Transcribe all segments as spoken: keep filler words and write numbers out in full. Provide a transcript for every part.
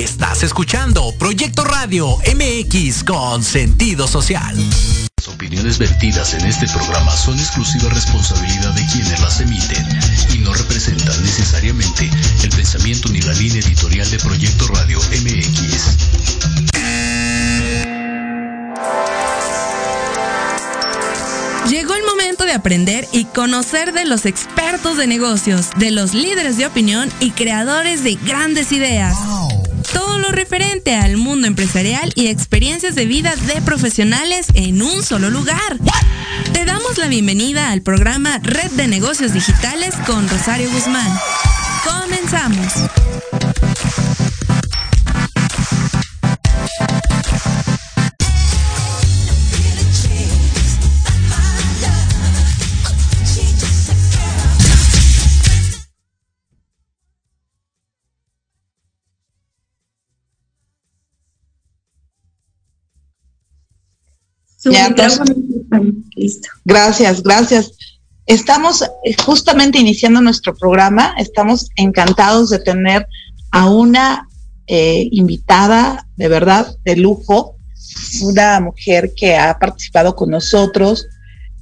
Estás escuchando Proyecto Radio M X con sentido social. Las opiniones vertidas en este programa son exclusiva responsabilidad de quienes las emiten y no representan necesariamente el pensamiento ni la línea editorial de Proyecto Radio M X. Llegó el momento de aprender y conocer de los expertos de negocios, de los líderes de opinión y creadores de grandes ideas. Todo lo referente al mundo empresarial y experiencias de vida de profesionales en un solo lugar. Te damos la bienvenida al programa Red de Negocios Digitales con Rosario Guzmán. Comenzamos. Ya, listo. Gracias, gracias. Estamos justamente iniciando nuestro programa. Estamos encantados de tener a una eh, invitada de verdad de lujo, una mujer que ha participado con nosotros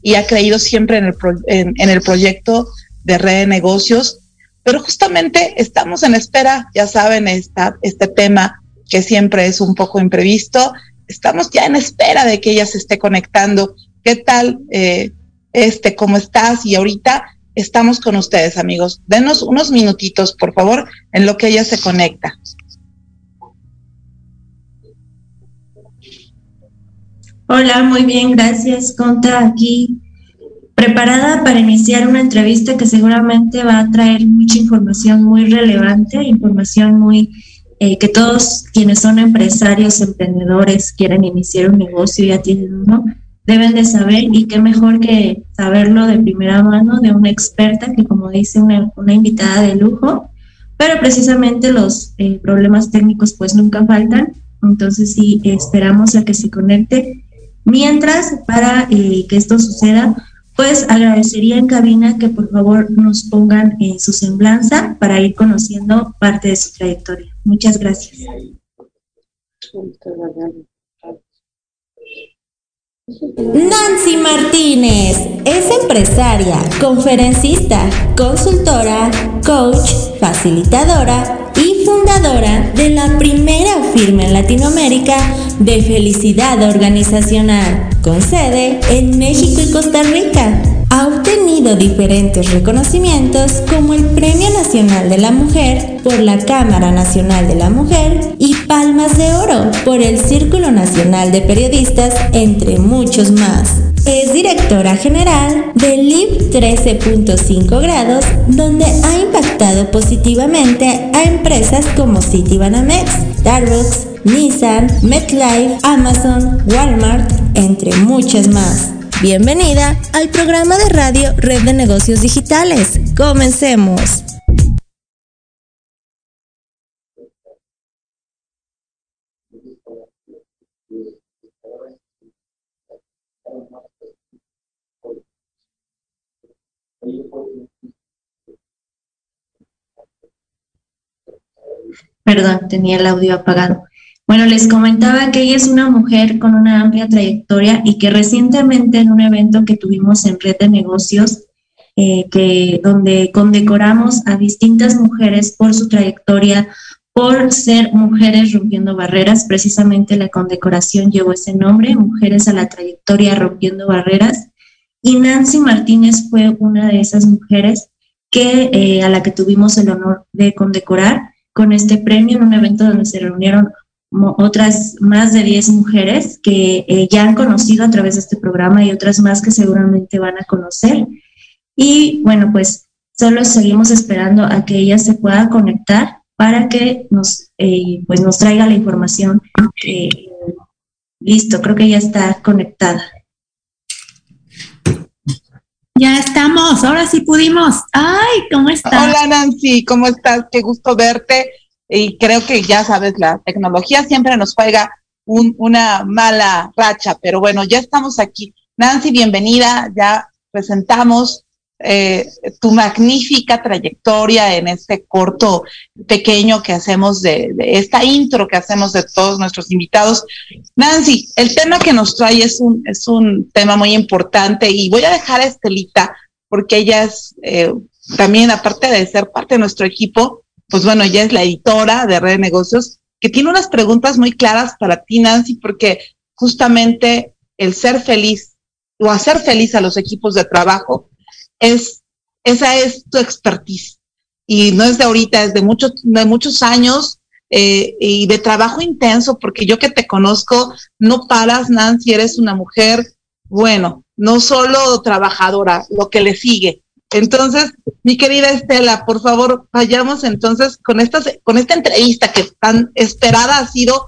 y ha creído siempre en el, pro, en, en el proyecto de Red de Negocios. Pero justamente estamos en espera, ya saben, esta, este tema que siempre es un poco imprevisto. Estamos ya en espera de que ella se esté conectando. ¿Qué tal, eh, este, cómo estás? Y ahorita estamos con ustedes, amigos. Denos unos minutitos, por favor, en lo que ella se conecta. Hola, muy bien, gracias, Conta, aquí preparada para iniciar una entrevista que seguramente va a traer mucha información muy relevante, información muy Eh, que todos quienes son empresarios, emprendedores, quieran iniciar un negocio y ya tienen uno, deben de saber, y qué mejor que saberlo de primera mano de una experta que, como dice, una, una invitada de lujo, pero precisamente los eh, problemas técnicos pues nunca faltan, entonces sí, esperamos a que se conecte. Mientras, para eh, que esto suceda, pues agradecería en cabina que por favor nos pongan en su semblanza para ir conociendo parte de su trayectoria. Muchas gracias. Nancy Martínez es empresaria, conferencista, consultora, coach, facilitadora y fundadora de la primera firma en Latinoamérica de felicidad organizacional, con sede en México y Costa Rica. Ha obtenido diferentes reconocimientos como el Premio Nacional de la Mujer por la Cámara Nacional de la Mujer y Palmas de Oro por el Círculo Nacional de Periodistas, entre muchos más. Es directora general de Liv trece punto cinco grados, donde ha impactado positivamente a empresas como Citibanamex, Starbucks, Nissan, MetLife, Amazon, Walmart, entre muchas más. Bienvenida al programa de radio Red de Negocios Digitales. Comencemos. Perdón, tenía el audio apagado. Bueno, les comentaba que ella es una mujer con una amplia trayectoria y que recientemente en un evento que tuvimos en Red de Negocios, eh, que, donde condecoramos a distintas mujeres por su trayectoria, por ser mujeres rompiendo barreras, precisamente la condecoración llevó ese nombre, Mujeres a la Trayectoria Rompiendo Barreras, y Nancy Martínez fue una de esas mujeres que, eh, a la que tuvimos el honor de condecorar con este premio en un evento donde se reunieron otras más de diez mujeres que eh, ya han conocido a través de este programa y otras más que seguramente van a conocer. Y bueno, pues solo seguimos esperando a que ella se pueda conectar para que nos, eh, pues nos traiga la información. Eh, listo, creo que ya está conectada. Ya estamos, ahora sí pudimos. ¡Ay, cómo estás! Hola Nancy, ¿cómo estás? Qué gusto verte. Y creo que ya sabes, la tecnología siempre nos juega un, una mala racha, pero bueno, ya estamos aquí. Nancy, bienvenida, ya presentamos eh, tu magnífica trayectoria en este corto pequeño que hacemos de, de esta intro que hacemos de todos nuestros invitados. Nancy, el tema que nos trae es un, es un tema muy importante, y voy a dejar a Estelita porque ella es eh, también, aparte de ser parte de nuestro equipo, pues bueno, ella es la editora de Red de Negocios, que tiene unas preguntas muy claras para ti, Nancy, porque justamente el ser feliz o hacer feliz a los equipos de trabajo, es esa es tu expertise. Y no es de ahorita, es de muchos, de muchos años eh, y de trabajo intenso, porque yo que te conozco, no paras, Nancy, eres una mujer, bueno, no solo trabajadora, lo que le sigue. Entonces, mi querida Estela, por favor, vayamos entonces con estas, con esta entrevista que tan esperada ha sido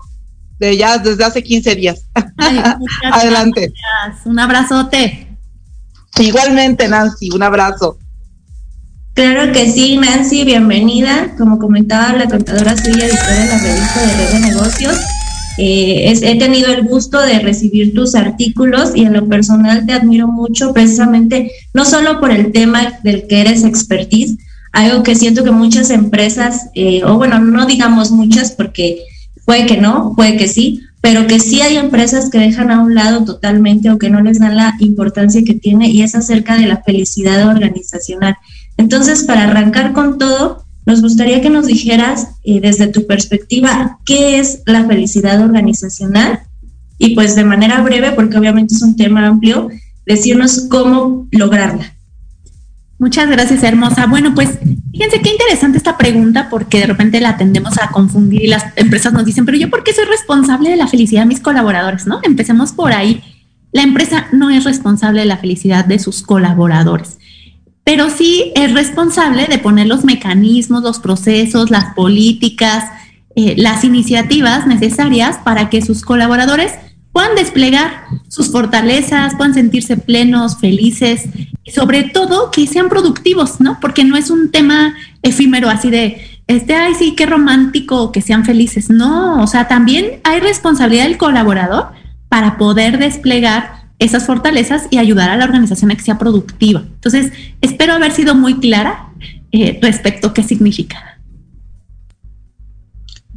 de ya desde hace quince días. Ay, adelante. Gracias. Un abrazote. Igualmente, Nancy, un abrazo. Claro que sí, Nancy, bienvenida. Como comentaba la contadora, soy editora de la revista de Red de Negocios. Eh, es, he tenido el gusto de recibir tus artículos y en lo personal te admiro mucho, precisamente no solo por el tema del que eres expertise, algo que siento que muchas empresas, eh, o bueno, no digamos muchas porque puede que no, puede que sí, pero que sí hay empresas que dejan a un lado totalmente o que no les dan la importancia que tiene, y es acerca de la felicidad organizacional. Entonces, para arrancar con todo, nos gustaría que nos dijeras eh, desde tu perspectiva qué es la felicidad organizacional y pues de manera breve, porque obviamente es un tema amplio, decirnos cómo lograrla. Muchas gracias, hermosa. Bueno, pues fíjense qué interesante esta pregunta, porque de repente la tendemos a confundir y las empresas nos dicen, pero yo ¿por qué soy responsable de la felicidad de mis colaboradores? ¿No? Empecemos por ahí. La empresa no es responsable de la felicidad de sus colaboradores, pero sí es responsable de poner los mecanismos, los procesos, las políticas, eh, las iniciativas necesarias para que sus colaboradores puedan desplegar sus fortalezas, puedan sentirse plenos, felices, y sobre todo que sean productivos, ¿no? Porque no es un tema efímero así de, este, ay, sí, qué romántico, que sean felices. No, o sea, también hay responsabilidad del colaborador para poder desplegar esas fortalezas y ayudar a la organización a que sea productiva. Entonces, espero haber sido muy clara eh, respecto a qué significa.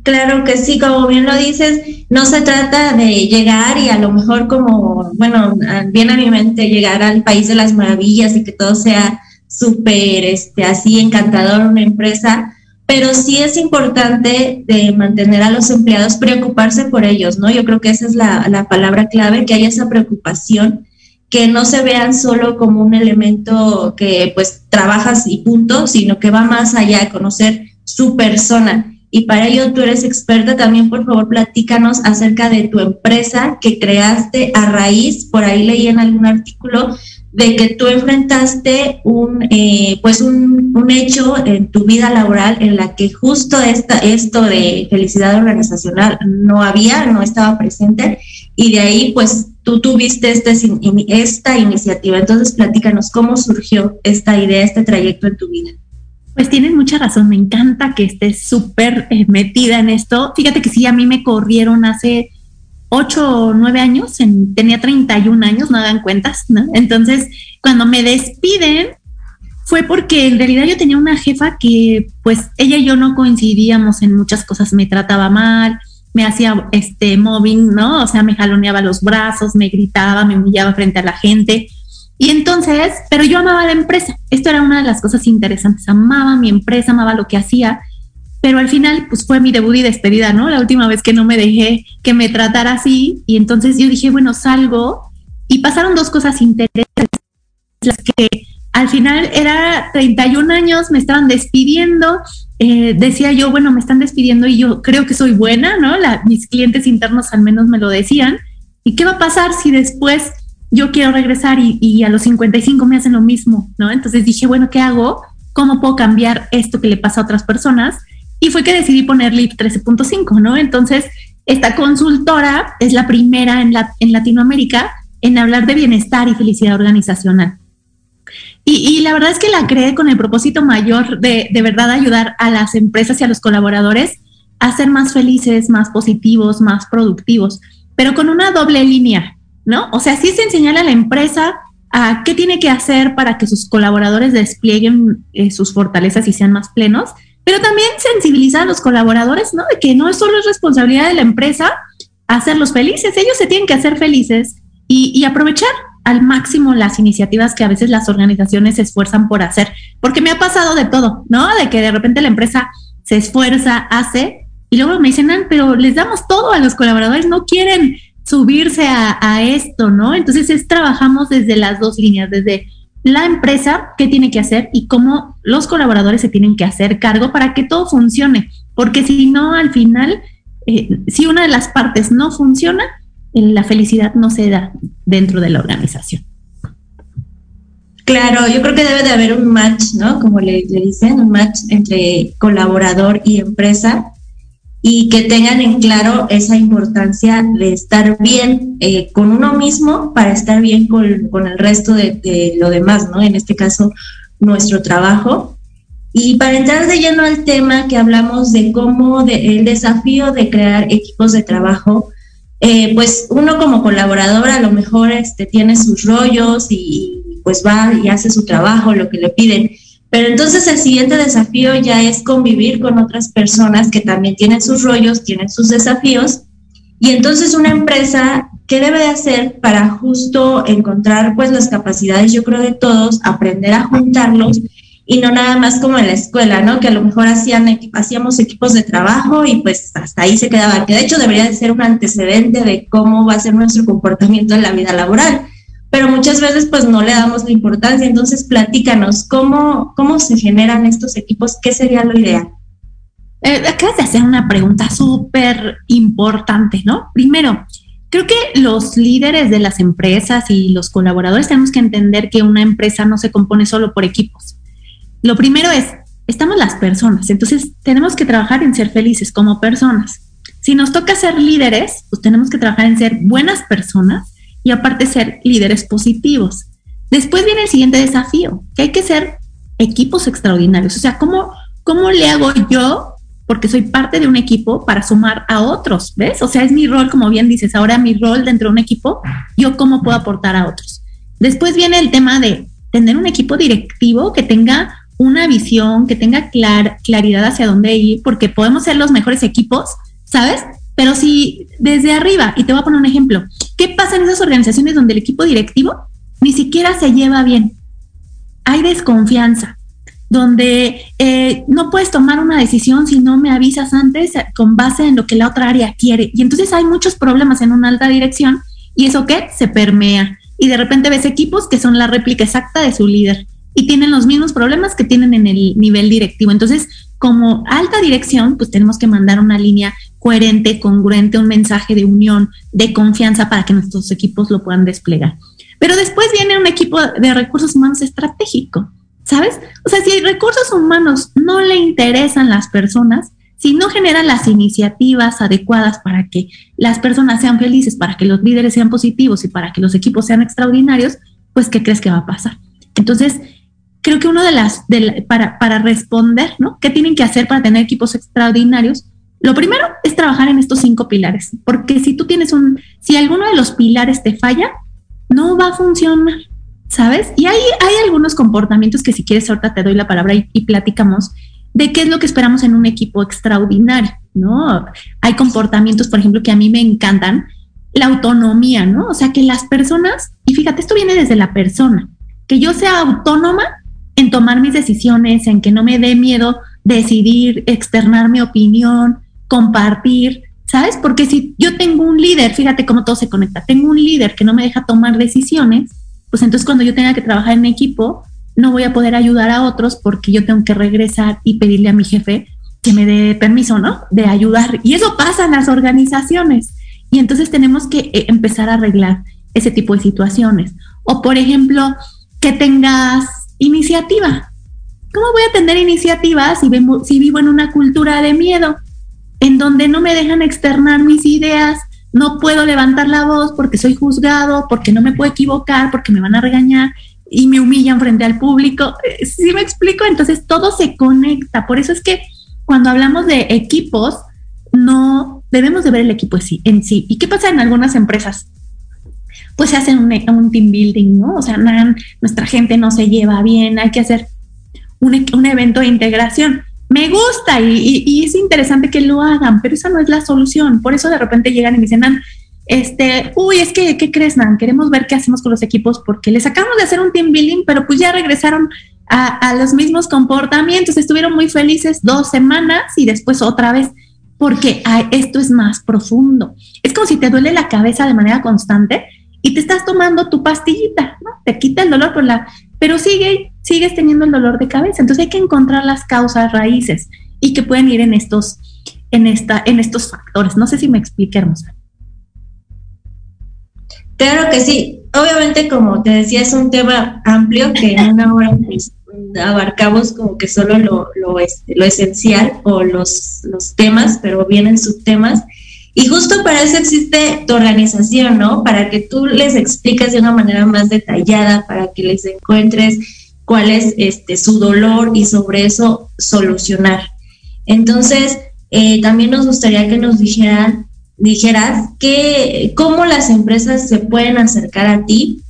Claro que sí, como bien lo dices, no se trata de llegar y a lo mejor como, bueno, viene a mi mente llegar al país de las maravillas y que todo sea súper este, así encantador una empresa, pero sí es importante de mantener a los empleados, preocuparse por ellos, ¿no? Yo creo que esa es la, la palabra clave, que haya esa preocupación, que no se vean solo como un elemento que pues trabajas y punto, sino que va más allá, conocer su persona. Y para ello tú eres experta también, por favor, platícanos acerca de tu empresa que creaste a raíz, por ahí leí en algún artículo, de que tú enfrentaste un eh, pues un, un hecho en tu vida laboral en la que justo esta, esto de felicidad organizacional no había, no estaba presente, y de ahí pues tú tuviste este, esta iniciativa. Entonces platícanos cómo surgió esta idea, este trayecto en tu vida. Pues tienes mucha razón, me encanta que estés súper eh, metida en esto. Fíjate que sí, a mí me corrieron hace ocho o nueve años, en, tenía treinta y un años, no hagan cuentas, ¿no? Entonces, cuando me despiden, fue porque en realidad yo tenía una jefa que, pues, ella y yo no coincidíamos en muchas cosas, me trataba mal, me hacía este mobbing, ¿no? O sea, me jaloneaba los brazos, me gritaba, me humillaba frente a la gente. Y entonces, pero yo amaba la empresa, esto era una de las cosas interesantes, amaba mi empresa, amaba lo que hacía, pero al final pues fue mi debut y despedida, ¿no? La última vez que no me dejé que me tratara así, y entonces yo dije, bueno, salgo, y pasaron dos cosas interesantes, las que al final era treinta y un años, me estaban despidiendo, eh, decía yo, bueno, me están despidiendo y yo creo que soy buena, ¿no? La, mis clientes internos al menos me lo decían, ¿y qué va a pasar si después yo quiero regresar y, y a los cincuenta y cinco me hacen lo mismo, ¿no? Entonces dije, bueno, ¿qué hago? ¿Cómo puedo cambiar esto que le pasa a otras personas? Y fue que decidí poner Liv trece punto cinco, ¿no? Entonces, esta consultora es la primera en, la, en Latinoamérica en hablar de bienestar y felicidad organizacional. Y, y la verdad es que la creé con el propósito mayor de, de verdad, ayudar a las empresas y a los colaboradores a ser más felices, más positivos, más productivos, pero con una doble línea, ¿no? O sea, sí se enseña a la empresa a qué tiene que hacer para que sus colaboradores desplieguen eh, sus fortalezas y sean más plenos, pero también sensibilizar a los colaboradores, ¿no? De que no solo es responsabilidad de la empresa hacerlos felices, ellos se tienen que hacer felices y, y aprovechar al máximo las iniciativas que a veces las organizaciones se esfuerzan por hacer, porque me ha pasado de todo, ¿no? De que de repente la empresa se esfuerza, hace, y luego me dicen, ah, pero les damos todo a los colaboradores, no quieren subirse a, a esto, ¿no? Entonces es, trabajamos desde las dos líneas, desde la empresa, qué tiene que hacer y cómo los colaboradores se tienen que hacer cargo para que todo funcione, porque si no, al final, eh, si una de las partes no funciona, la felicidad no se da dentro de la organización. Claro, yo creo que debe de haber un match, ¿no? Como le, le dicen, un match entre colaborador y empresa, y que tengan en claro esa importancia de estar bien eh, con uno mismo para estar bien con, con el resto de, de lo demás, ¿no? En este caso, nuestro trabajo. Y para entrar de lleno al tema que hablamos de cómo de, el desafío de crear equipos de trabajo, Eh, pues uno como colaborador a lo mejor este, tiene sus rollos y, y pues va y hace su trabajo, lo que le piden. Pero entonces el siguiente desafío ya es convivir con otras personas que también tienen sus rollos, tienen sus desafíos. Y entonces una empresa, ¿qué debe de hacer para justo encontrar pues las capacidades, yo creo, de todos, aprender a juntarlos? Y no nada más como en la escuela, ¿no? Que a lo mejor hacían, hacíamos equipos de trabajo y pues hasta ahí se quedaban. Que de hecho debería de ser un antecedente de cómo va a ser nuestro comportamiento en la vida laboral. Pero muchas veces pues no le damos la importancia. Entonces platícanos, ¿cómo, cómo se generan estos equipos? ¿Qué sería lo ideal? Eh, acabas de hacer una pregunta súper importante, ¿no? Primero, creo que los líderes de las empresas y los colaboradores tenemos que entender que una empresa no se compone solo por equipos. Lo primero es, estamos las personas, entonces tenemos que trabajar en ser felices como personas. Si nos toca ser líderes, pues tenemos que trabajar en ser buenas personas y aparte ser líderes positivos. Después viene el siguiente desafío, que hay que ser equipos extraordinarios. O sea, ¿cómo, cómo le hago yo? Porque soy parte de un equipo para sumar a otros, ¿ves? O sea, es mi rol, como bien dices, ahora mi rol dentro de un equipo, yo cómo puedo aportar a otros. Después viene el tema de tener un equipo directivo que tenga una visión, que tenga clar, claridad hacia dónde ir, porque podemos ser los mejores equipos, ¿sabes? Pero si desde arriba, y te voy a poner un ejemplo, ¿qué pasa en esas organizaciones donde el equipo directivo ni siquiera se lleva bien? Hay desconfianza, donde eh, no puedes tomar una decisión si no me avisas antes con base en lo que la otra área quiere. Y entonces hay muchos problemas en una alta dirección y eso que se permea. Y de repente ves equipos que son la réplica exacta de su líder y tienen los mismos problemas que tienen en el nivel directivo. Entonces, como alta dirección, pues tenemos que mandar una línea coherente, congruente, un mensaje de unión, de confianza para que nuestros equipos lo puedan desplegar. Pero después viene un equipo de recursos humanos estratégico, ¿sabes? O sea, si recursos humanos no le interesan las personas, si no generan las iniciativas adecuadas para que las personas sean felices, para que los líderes sean positivos y para que los equipos sean extraordinarios, pues ¿qué crees que va a pasar? Entonces, creo que uno de las, de la, para, para responder, ¿no? ¿Qué tienen que hacer para tener equipos extraordinarios? Lo primero es trabajar en estos cinco pilares, porque si tú tienes un, si alguno de los pilares te falla, no va a funcionar, ¿sabes? Y hay, hay algunos comportamientos que si quieres, ahorita te doy la palabra y, y platicamos de qué es lo que esperamos en un equipo extraordinario, ¿no? Hay comportamientos, por ejemplo, que a mí me encantan, la autonomía, ¿no? O sea, que las personas, y fíjate, esto viene desde la persona, que yo sea autónoma en tomar mis decisiones, en que no me dé miedo decidir, externar mi opinión, compartir, ¿sabes? Porque si yo tengo un líder, fíjate cómo todo se conecta, tengo un líder que no me deja tomar decisiones, pues entonces cuando yo tenga que trabajar en equipo, no voy a poder ayudar a otros porque yo tengo que regresar y pedirle a mi jefe que me dé permiso, ¿no? De ayudar. Y eso pasa en las organizaciones. Y entonces tenemos que empezar a arreglar ese tipo de situaciones. O por ejemplo, que tengas iniciativa. ¿Cómo voy a tener iniciativa si, vengo, si vivo en una cultura de miedo, en donde no me dejan externar mis ideas, no puedo levantar la voz porque soy juzgado, porque no me puedo equivocar, porque me van a regañar y me humillan frente al público? ¿Sí me explico? Entonces todo se conecta. Por eso es que cuando hablamos de equipos, no debemos de ver el equipo en sí. ¿Y qué pasa en algunas empresas? pues se hacen un, un team building, ¿no? O sea, na, nuestra gente no se lleva bien, hay que hacer un, un evento de integración. Me gusta y, y, y es interesante que lo hagan, pero esa no es la solución. Por eso de repente llegan y me dicen, Nan, este, uy, es que, ¿qué crees, Nan? Queremos ver qué hacemos con los equipos porque les acabamos de hacer un team building, pero pues ya regresaron a, a los mismos comportamientos. Estuvieron muy felices dos semanas y después otra vez. Porque ay, esto es más profundo. Es como si te duele la cabeza de manera constante y te estás tomando tu pastillita, ¿no? Te quita el dolor, pero, la, pero sigue, sigues teniendo el dolor de cabeza. Entonces hay que encontrar las causas raíces y que pueden ir en estos, en esta, en estos factores. No sé si me expliqué, hermosa. Claro que sí. Obviamente, como te decía, es un tema amplio que en una hora pues, abarcamos como que solo lo, lo, este, lo esencial o los, los temas, pero vienen subtemas. Y justo para eso existe tu organización, ¿no? Para que tú les expliques de una manera más detallada, para que les encuentres cuál es este, su dolor y sobre eso solucionar. Entonces, eh, también nos gustaría que nos dijeran, dijeras que, cómo las empresas se pueden acercar a ti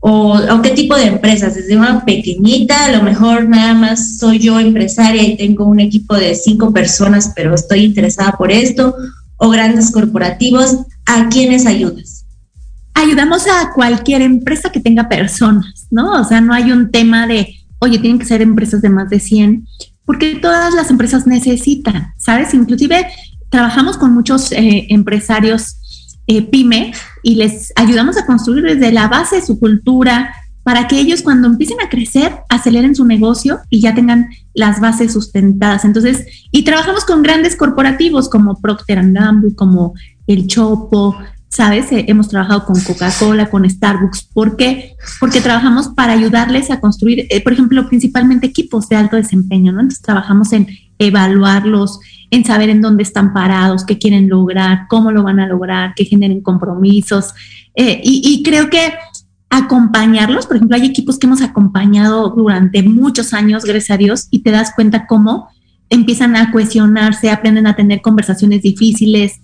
o, o qué tipo de empresas, desde una pequeñita, a lo mejor nada más soy yo empresaria y tengo un equipo de cinco personas, pero estoy interesada por esto, o grandes corporativos, ¿a quiénes ayudas? Ayudamos a cualquier empresa que tenga personas, ¿no? O sea, no hay un tema de, oye, tienen que ser empresas de más de cien, porque todas las empresas necesitan, ¿sabes? Inclusive trabajamos con muchos eh, empresarios eh, pyme y les ayudamos a construir desde la base su cultura para que ellos cuando empiecen a crecer aceleren su negocio y ya tengan las bases sustentadas. Entonces, y trabajamos con grandes corporativos como Procter and Gamble, como El Chopo, ¿sabes? Eh, hemos trabajado con Coca-Cola, con Starbucks. ¿Por qué? Porque trabajamos para ayudarles a construir, eh, por ejemplo, principalmente equipos de alto desempeño, ¿no? Entonces trabajamos en evaluarlos, en saber en dónde están parados, qué quieren lograr, cómo lo van a lograr, que generen compromisos. Eh, y, y creo que acompañarlos, por ejemplo, hay equipos que hemos acompañado durante muchos años, gracias a Dios, y te das cuenta cómo empiezan a cohesionarse, aprenden a tener conversaciones difíciles,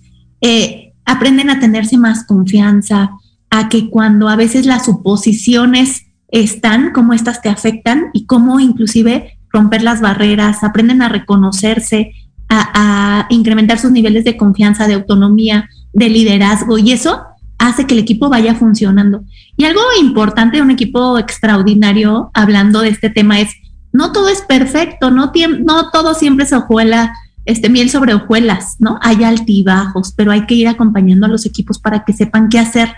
eh, aprenden a tenerse más confianza, a que cuando a veces las suposiciones están, cómo estas te afectan y cómo inclusive romper las barreras, aprenden a reconocerse, a, a incrementar sus niveles de confianza, de autonomía, de liderazgo, y eso hace que el equipo vaya funcionando. Y algo importante de un equipo extraordinario, hablando de este tema, es no todo es perfecto, no, tie- no todo siempre se hojuela, este, miel sobre hojuelas, ¿no? Hay altibajos, pero hay que ir acompañando a los equipos para que sepan qué hacer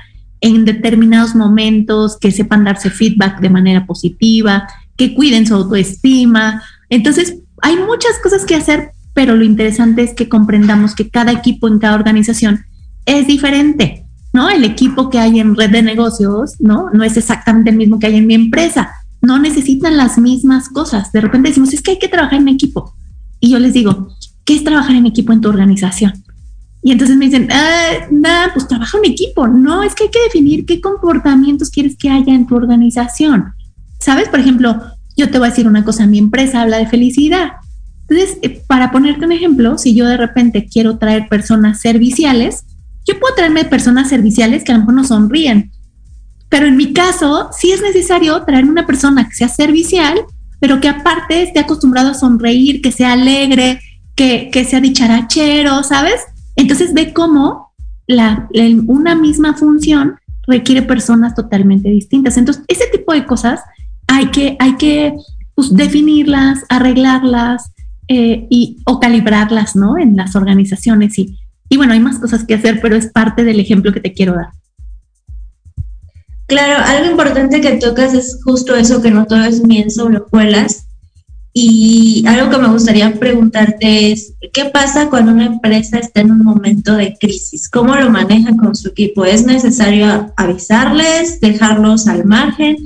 en determinados momentos, que sepan darse feedback de manera positiva, que cuiden su autoestima. Entonces, hay muchas cosas que hacer, pero lo interesante es que comprendamos que cada equipo en cada organización es diferente, ¿no? El equipo que hay en Red de Negocios, ¿no? No es exactamente el mismo que hay en mi empresa. No necesitan las mismas cosas. De repente decimos, es que hay que trabajar en equipo. Y yo les digo, ¿qué es trabajar en equipo en tu organización? Y entonces me dicen, ah, nada, pues trabaja en equipo. No, es que hay que definir qué comportamientos quieres que haya en tu organización. ¿Sabes? Por ejemplo, yo te voy a decir una cosa, mi empresa habla de felicidad. Entonces, eh, para ponerte un ejemplo, si yo de repente quiero traer personas serviciales, yo puedo traerme personas serviciales que a lo mejor no sonríen, pero en mi caso sí es necesario traerme una persona que sea servicial, pero que aparte esté acostumbrado a sonreír, que sea alegre, que, que sea dicharachero, ¿sabes? Entonces ve cómo la, la, una misma función requiere personas totalmente distintas. Entonces, ese tipo de cosas hay que, hay que pues, definirlas, arreglarlas eh, y, o calibrarlas, ¿no? En las organizaciones. Y, y bueno, hay más cosas que hacer, pero es parte del ejemplo que te quiero dar. Claro, algo importante que tocas es justo eso, que no todo es miel sobre hojuelas. Y algo que me gustaría preguntarte es, ¿qué pasa cuando una empresa está en un momento de crisis? ¿Cómo lo maneja con su equipo? ¿Es necesario avisarles, dejarlos al margen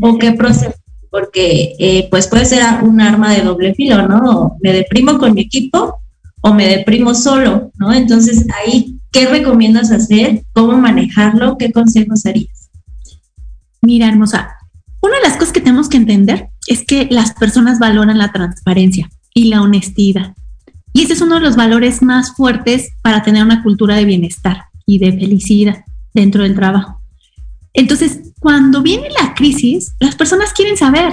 o qué proceso? Porque eh, pues puede ser un arma de doble filo, ¿no? Me deprimo con mi equipo o me deprimo solo, ¿no? Entonces ahí, ¿qué recomiendas hacer? ¿Cómo manejarlo? ¿Qué consejos darías? Mira, hermosa, una de las cosas que tenemos que entender es que las personas valoran la transparencia y la honestidad. Y ese es uno de los valores más fuertes para tener una cultura de bienestar y de felicidad dentro del trabajo. Entonces, cuando viene la crisis, las personas quieren saber.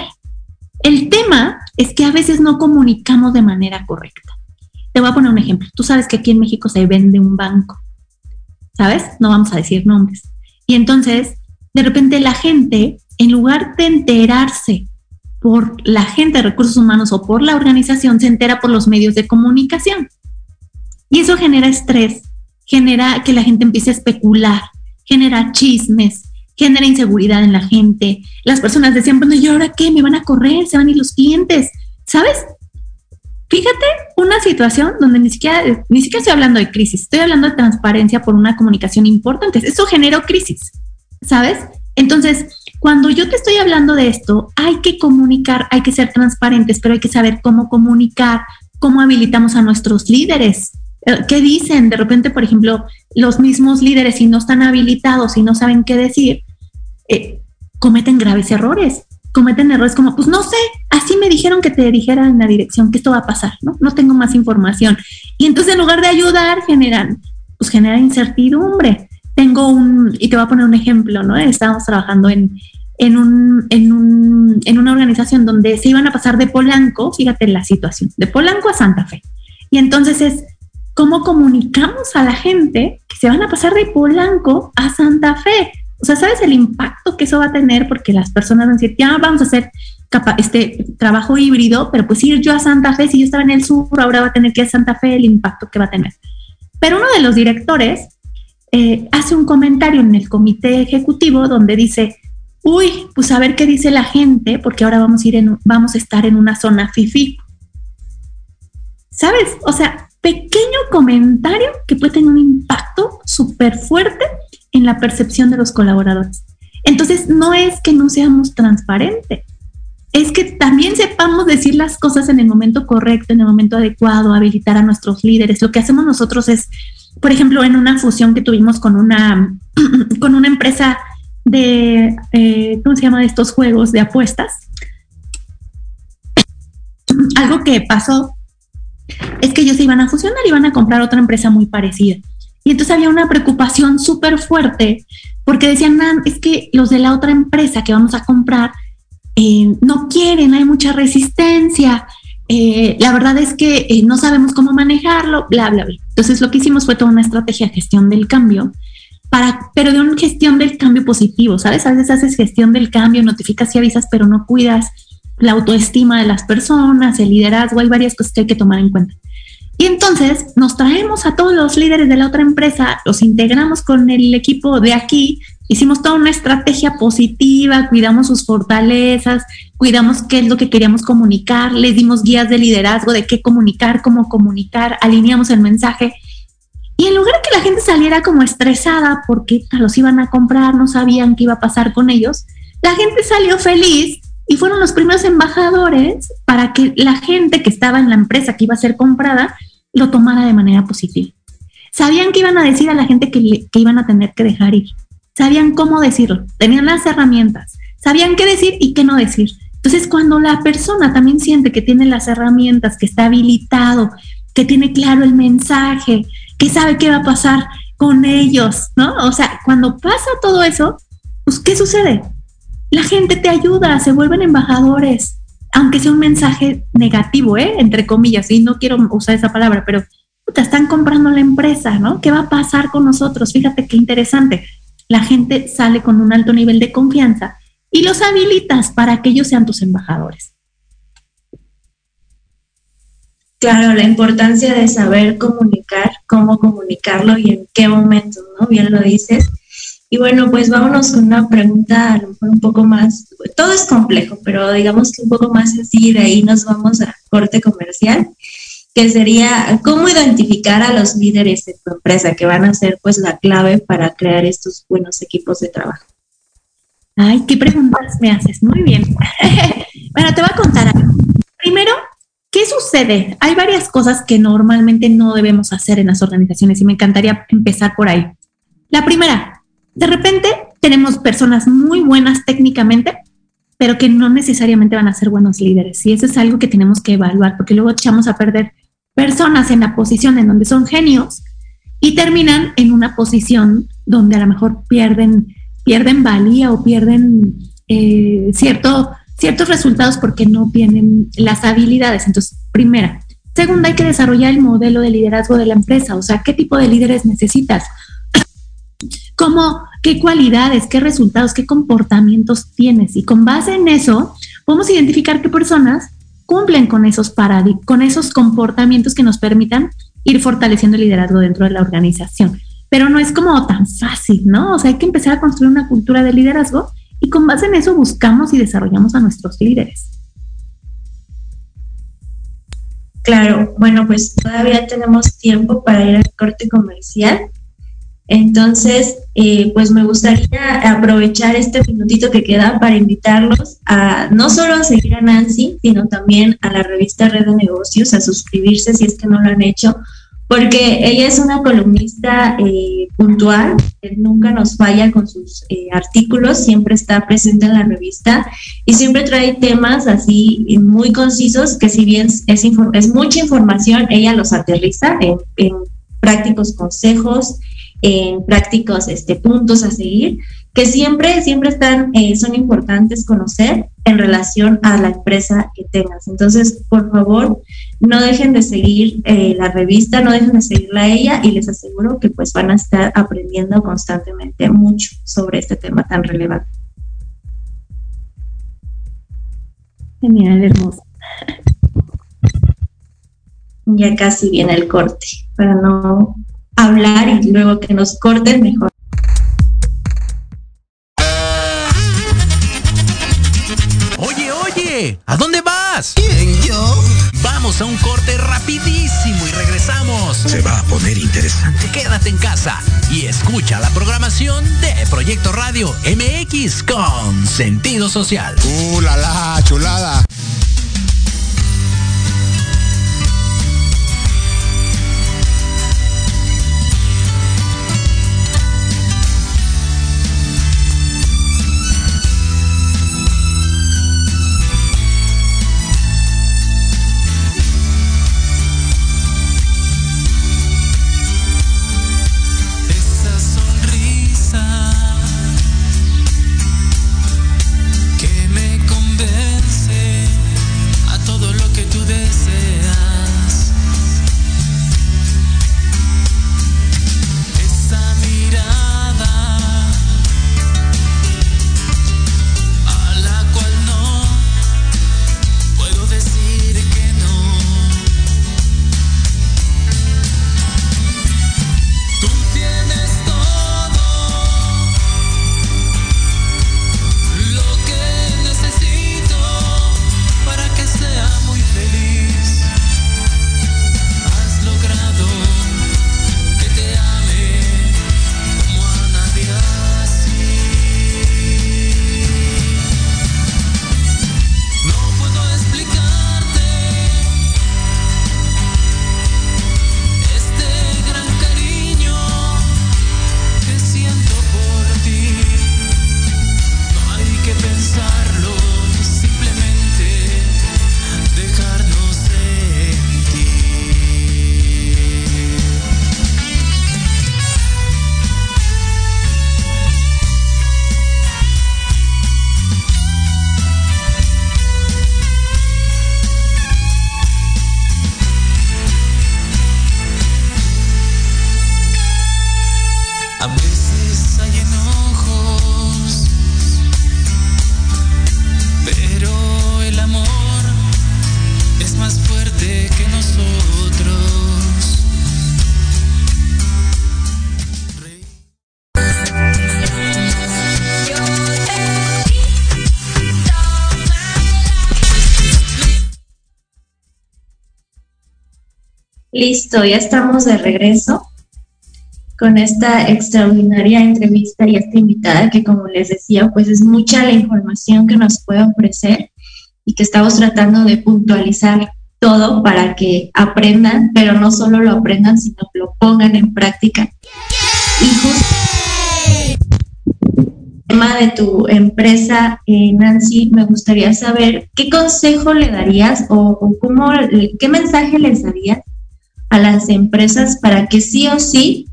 El tema es que a veces no comunicamos de manera correcta. Te voy a poner un ejemplo. Tú sabes que aquí en México se vende un banco, ¿sabes? No vamos a decir nombres. Y entonces, de repente la gente, en lugar de enterarse por la gente de recursos humanos o por la organización, se entera por los medios de comunicación. Y eso genera estrés, genera que la gente empiece a especular, genera chismes, genera inseguridad en la gente. Las personas decían, bueno, ¿y ahora qué? ¿Me van a correr? ¿Se van a ir los clientes? ¿Sabes? Fíjate una situación donde ni siquiera, ni siquiera estoy hablando de crisis, estoy hablando de transparencia por una comunicación importante. Eso generó crisis, ¿sabes? Entonces, cuando yo te estoy hablando de esto, hay que comunicar, hay que ser transparentes, pero hay que saber cómo comunicar, cómo habilitamos a nuestros líderes. ¿Qué dicen? De repente, por ejemplo, los mismos líderes, si no están habilitados y no saben qué decir, eh, cometen graves errores, cometen errores como, pues no sé, así me dijeron que te dijera en la dirección que esto va a pasar, ¿no? No tengo más información. Y entonces, en lugar de ayudar, generan, pues genera incertidumbre. Tengo un, y te voy a poner un ejemplo, ¿no? Estábamos trabajando en, en, un, en, un, en una organización donde se iban a pasar de Polanco, fíjate la situación, de Polanco a Santa Fe. Y entonces es, ¿cómo comunicamos a la gente que se van a pasar de Polanco a Santa Fe? O sea, ¿sabes el impacto que eso va a tener? Porque las personas van a decir, ya vamos a hacer capa- este trabajo híbrido, pero pues ir yo a Santa Fe, si yo estaba en el sur, ahora va a tener que ir a Santa Fe, el impacto que va a tener. Pero uno de los directores eh, hace un comentario en el comité ejecutivo donde dice, uy, pues a ver qué dice la gente, porque ahora vamos a, ir en, vamos a estar en una zona fifí. ¿Sabes? O sea, pequeño comentario que puede tener un impacto súper fuerte en la percepción de los colaboradores. Entonces, no es que no seamos transparentes, es que también sepamos decir las cosas en el momento correcto, en el momento adecuado, habilitar a nuestros líderes. Lo que hacemos nosotros es, por ejemplo, en una fusión que tuvimos con una, con una empresa de, eh, ¿cómo se llama? De estos juegos de apuestas. Algo que pasó es que ellos se iban a fusionar y iban a comprar otra empresa muy parecida. Y entonces había una preocupación súper fuerte porque decían, Nan, es que los de la otra empresa que vamos a comprar eh, no quieren, hay mucha resistencia, eh, la verdad es que eh, no sabemos cómo manejarlo, bla, bla, bla. Entonces lo que hicimos fue toda una estrategia de gestión del cambio, para, pero de una gestión del cambio positivo, ¿sabes? A veces haces gestión del cambio, notificas y avisas, pero no cuidas la autoestima de las personas, el liderazgo, hay varias cosas que hay que tomar en cuenta. Y entonces nos traemos a todos los líderes de la otra empresa, los integramos con el equipo de aquí, hicimos toda una estrategia positiva, cuidamos sus fortalezas, cuidamos qué es lo que queríamos comunicar, les dimos guías de liderazgo de qué comunicar, cómo comunicar, alineamos el mensaje. Y en lugar de que la gente saliera como estresada porque los iban a comprar, no sabían qué iba a pasar con ellos, la gente salió feliz. Y fueron los primeros embajadores para que la gente que estaba en la empresa que iba a ser comprada lo tomara de manera positiva. Sabían que iban a decir a la gente que, le, que iban a tener que dejar ir. Sabían cómo decirlo. Tenían las herramientas. Sabían qué decir y qué no decir. Entonces, cuando la persona también siente que tiene las herramientas, que está habilitado, que tiene claro el mensaje, que sabe qué va a pasar con ellos, ¿no? O sea, cuando pasa todo eso, pues, ¿qué sucede? La gente te ayuda, se vuelven embajadores, aunque sea un mensaje negativo, ¿eh? Entre comillas, y no quiero usar esa palabra, pero puta, están comprando la empresa, ¿no? ¿Qué va a pasar con nosotros? Fíjate qué interesante. La gente sale con un alto nivel de confianza y los habilitas para que ellos sean tus embajadores. Claro, la importancia de saber comunicar, cómo comunicarlo y en qué momento, ¿no? Bien lo dices. Y bueno, pues vámonos con una pregunta a lo mejor un poco más, todo es complejo, pero digamos que un poco más sencilla, de ahí nos vamos a corte comercial, que sería, ¿cómo identificar a los líderes de tu empresa que van a ser pues la clave para crear estos buenos equipos de trabajo? Ay, qué preguntas me haces, muy bien. Bueno, te voy a contar algo. Primero, ¿qué sucede? Hay varias cosas que normalmente no debemos hacer en las organizaciones y me encantaría empezar por ahí. La primera, de repente tenemos personas muy buenas técnicamente, pero que no necesariamente van a ser buenos líderes. Y eso es algo que tenemos que evaluar, porque luego echamos a perder personas en la posición en donde son genios y terminan en una posición donde a lo mejor pierden pierden valía o pierden eh, cierto, ciertos resultados porque no tienen las habilidades. Entonces, primera. Segunda, hay que desarrollar el modelo de liderazgo de la empresa, o sea, ¿qué tipo de líderes necesitas? ¿Cómo, qué cualidades, qué resultados, qué comportamientos tienes? Y con base en eso, podemos identificar qué personas cumplen con esos paradigmas, con esos comportamientos que nos permitan ir fortaleciendo el liderazgo dentro de la organización. Pero no es como tan fácil, ¿no? O sea, hay que empezar a construir una cultura de liderazgo y con base en eso buscamos y desarrollamos a nuestros líderes. Claro, bueno, pues todavía tenemos tiempo para ir al corte comercial. Entonces, eh, pues me gustaría aprovechar este minutito que queda para invitarlos a no solo a seguir a Nancy, sino también a la revista Red de Negocios, a suscribirse si es que no lo han hecho, porque ella es una columnista eh, puntual, que nunca nos falla con sus eh, artículos, siempre está presente en la revista y siempre trae temas así muy concisos que si bien es, inform- es mucha información, ella los aterriza en, en prácticos consejos, en prácticos este, puntos a seguir, que siempre, siempre están, eh, son importantes conocer en relación a la empresa que tengas. Entonces, por favor, no dejen de seguir eh, la revista, no dejen de seguirla a ella y les aseguro que pues van a estar aprendiendo constantemente mucho sobre este tema tan relevante. Genial, hermosa. Ya casi viene el corte, para no hablar y luego que nos corten mejor. Oye, oye, ¿a dónde vas? ¿Quién, yo? Vamos a un corte rapidísimo y regresamos. Se va a poner interesante. Quédate en casa y escucha la programación de Proyecto Radio M X con sentido social. ¡Uh, la, la, chulada! Listo, ya estamos de regreso con esta extraordinaria entrevista y esta invitada que, como les decía, pues es mucha la información que nos puede ofrecer y que estamos tratando de puntualizar todo para que aprendan, pero no solo lo aprendan, sino que lo pongan en práctica. Y justo el tema de tu empresa, eh, Nancy, me gustaría saber qué consejo le darías o, o cómo, qué mensaje les darías a las empresas para que sí o sí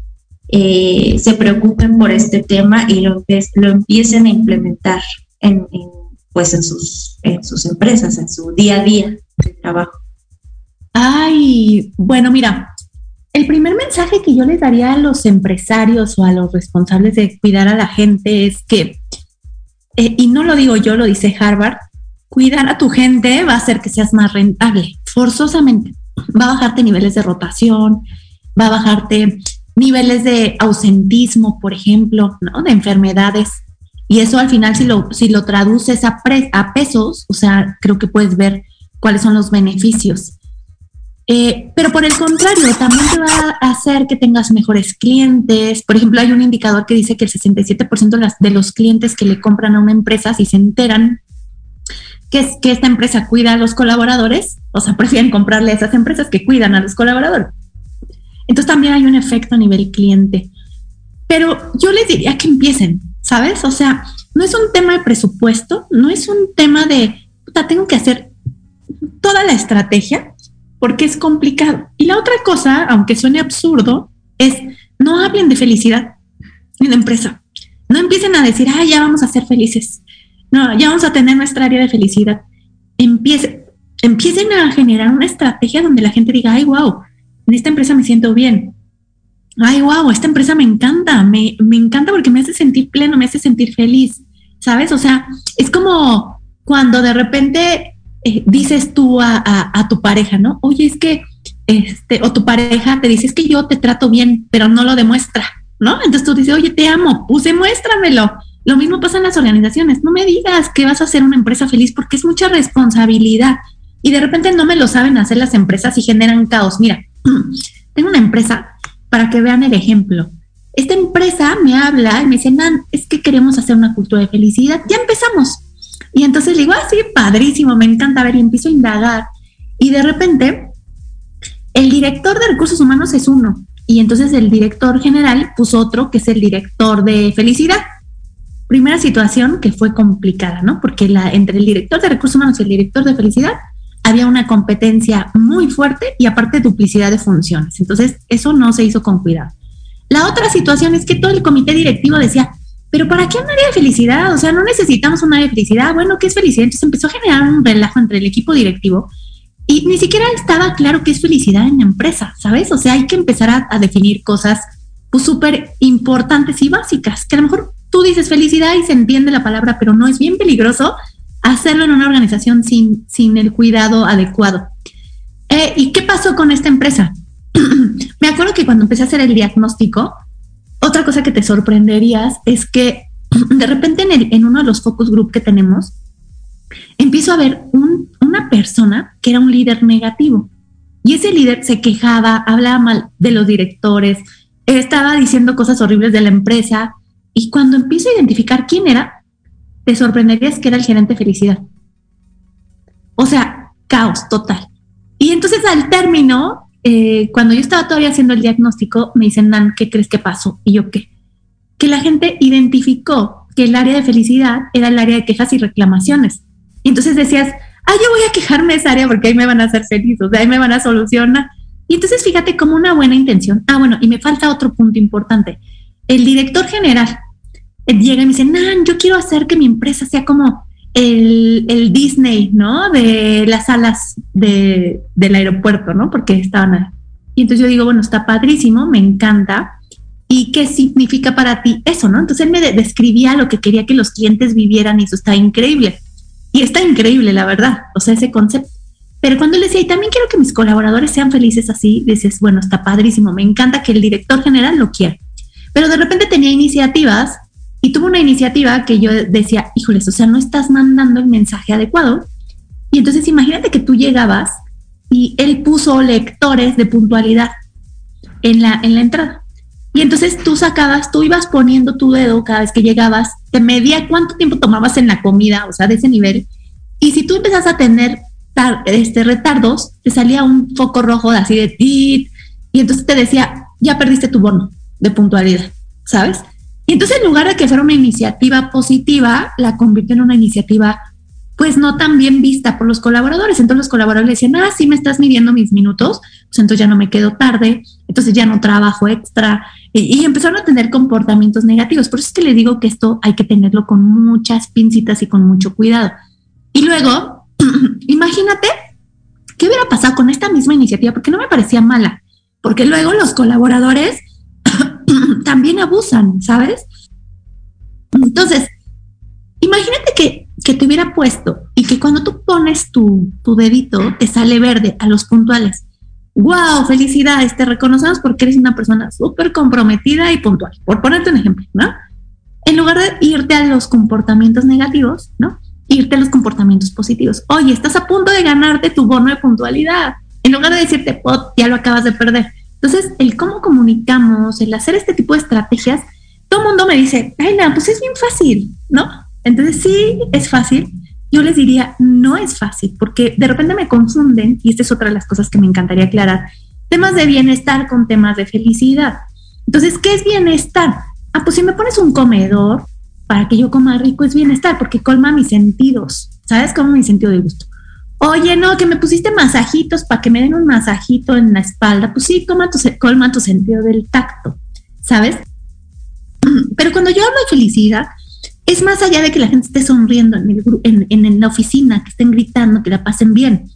eh, se preocupen por este tema y lo, lo empiecen a implementar en, en, pues en, sus, en sus empresas, en su día a día de trabajo. Ay, bueno, mira, el primer mensaje que yo les daría a los empresarios o a los responsables de cuidar a la gente es que, eh, y no lo digo yo, lo dice Harvard, cuidar a tu gente va a hacer que seas más rentable, forzosamente. Va a bajarte niveles de rotación, va a bajarte niveles de ausentismo, por ejemplo, ¿no? De enfermedades. Y eso al final, si lo, si lo traduces a, pre- a pesos, o sea, creo que puedes ver cuáles son los beneficios. Eh, pero por el contrario, también te va a hacer que tengas mejores clientes. Por ejemplo, hay un indicador que dice que el sesenta y siete por ciento de, las, de los clientes que le compran a una empresa, si se enteran que, es, que esta empresa cuida a los colaboradores, o sea, prefieren comprarle a esas empresas que cuidan a los colaboradores. Entonces también hay un efecto a nivel cliente. Pero yo les diría que empiecen, ¿sabes? O sea, no es un tema de presupuesto, no es un tema de, puta, tengo que hacer toda la estrategia, porque es complicado. Y la otra cosa, aunque suene absurdo, es no hablen de felicidad en la empresa. No empiecen a decir, ah, ya vamos a ser felices. No, ya vamos a tener nuestra área de felicidad. Empiecen, empiecen a generar una estrategia donde la gente diga, ay, wow, en esta empresa me siento bien. Ay, wow, esta empresa me encanta. Me, me encanta porque me hace sentir pleno, me hace sentir feliz. ¿Sabes? O sea, es como cuando de repente... Eh, dices tú a, a, a tu pareja, ¿no? Oye, es que, este, o tu pareja te dice, es que yo te trato bien, pero no lo demuestra, ¿no? Entonces tú dices, oye, te amo, pues demuéstramelo. Lo mismo pasa en las organizaciones. No me digas que vas a hacer una empresa feliz porque es mucha responsabilidad. Y de repente no me lo saben hacer las empresas y generan caos. Mira, tengo una empresa, para que vean el ejemplo. Esta empresa me habla y me dice, Nan, es que queremos hacer una cultura de felicidad. Ya empezamos. Y entonces le digo, ah, sí, padrísimo, me encanta. A ver, y empiezo a indagar. Y de repente, el director de recursos humanos es uno. Y entonces el director general puso otro, que es el director de felicidad. Primera situación que fue complicada, ¿no? Porque la, entre el director de recursos humanos y el director de felicidad había una competencia muy fuerte y aparte duplicidad de funciones. Entonces eso no se hizo con cuidado. La otra situación es que todo el comité directivo decía, pero ¿para qué un área de felicidad? O sea, no necesitamos un área de felicidad. Bueno, ¿qué es felicidad? Entonces empezó a generar un relajo entre el equipo directivo y ni siquiera estaba claro qué es felicidad en la empresa, ¿sabes? O sea, hay que empezar a, a definir cosas pues súper importantes y básicas, que a lo mejor tú dices felicidad y se entiende la palabra, pero no es bien peligroso hacerlo en una organización sin, sin el cuidado adecuado. Eh, ¿Y qué pasó con esta empresa? Me acuerdo que cuando empecé a hacer el diagnóstico, otra cosa que te sorprenderías es que de repente en, el, en uno de los focus group que tenemos, empiezo a ver un, una persona que era un líder negativo. Y ese líder se quejaba, hablaba mal de los directores, estaba diciendo cosas horribles de la empresa. Y cuando empiezo a identificar quién era, te sorprenderías que era el gerente de felicidad. O sea, caos total. Y entonces al término... Eh, cuando yo estaba todavía haciendo el diagnóstico, me dicen, Nan, ¿qué crees que pasó? Y yo, ¿qué? Que la gente identificó que el área de felicidad era el área de quejas y reclamaciones. Y entonces decías, ah, yo voy a quejarme de esa área porque ahí me van a hacer feliz, o sea, ahí me van a solucionar. Y entonces fíjate como una buena intención. Ah, bueno, y me falta otro punto importante. El director general llega y me dice, Nan, yo quiero hacer que mi empresa sea como El, el Disney, ¿no? De las salas de, del aeropuerto, ¿no? Porque estaban ahí. Y entonces yo digo, bueno, está padrísimo, me encanta. ¿Y qué significa para ti eso, no? Entonces él me de- describía lo que quería que los clientes vivieran y eso está increíble. Y está increíble, la verdad, o sea, ese concepto. Pero cuando le decía, y también quiero que mis colaboradores sean felices así, dices, bueno, está padrísimo, me encanta que el director general lo quiera. Pero de repente tenía iniciativas y tuvo una iniciativa que yo decía, híjoles, o sea, no estás mandando el mensaje adecuado. Y entonces imagínate que tú llegabas y él puso lectores de puntualidad en la, en la entrada. Y entonces tú sacabas, tú ibas poniendo tu dedo cada vez que llegabas, te medía cuánto tiempo tomabas en la comida, o sea, de ese nivel. Y si tú empezás a tener tar- este, retardos, te salía un foco rojo así de tit, y entonces te decía, ya perdiste tu bono de puntualidad, ¿sabes? Y entonces en lugar de que fuera una iniciativa positiva, la convirtió en una iniciativa pues no tan bien vista por los colaboradores. Entonces los colaboradores decían, ah, sí me estás midiendo mis minutos, pues entonces ya no me quedo tarde, entonces ya no trabajo extra. Y, y empezaron a tener comportamientos negativos. Por eso es que les digo que esto hay que tenerlo con muchas pincitas y con mucho cuidado. Y luego, imagínate, ¿qué hubiera pasado con esta misma iniciativa? Porque no me parecía mala, porque luego los colaboradores también abusan, ¿sabes? Entonces, imagínate que, que te hubiera puesto y que cuando tú pones tu, tu dedito te sale verde a los puntuales. ¡Wow! ¡Felicidades! Te reconocemos porque eres una persona súper comprometida y puntual, por ponerte un ejemplo, ¿no? En lugar de irte a los comportamientos negativos, ¿no? Irte a los comportamientos positivos. Oye, estás a punto de ganarte tu bono de puntualidad. En lugar de decirte, pot, ya lo acabas de perder. Entonces, el cómo comunicamos, el hacer este tipo de estrategias, todo el mundo me dice, ay, no, pues es bien fácil, ¿no? Entonces, sí, es fácil. Yo les diría, no es fácil, porque de repente me confunden, y esta es otra de las cosas que me encantaría aclarar, temas de bienestar con temas de felicidad. Entonces, ¿qué es bienestar? Ah, pues si me pones un comedor para que yo coma rico es bienestar, porque colma mis sentidos, ¿sabes? Como mi sentido de gusto. Oye, no, que me pusiste masajitos para que me den un masajito en la espalda. Pues sí, colma tu, colma tu sentido del tacto, ¿sabes? Pero cuando yo hablo de felicidad, es más allá de que la gente esté sonriendo en, el, en, en la oficina, que estén gritando, que la pasen bien.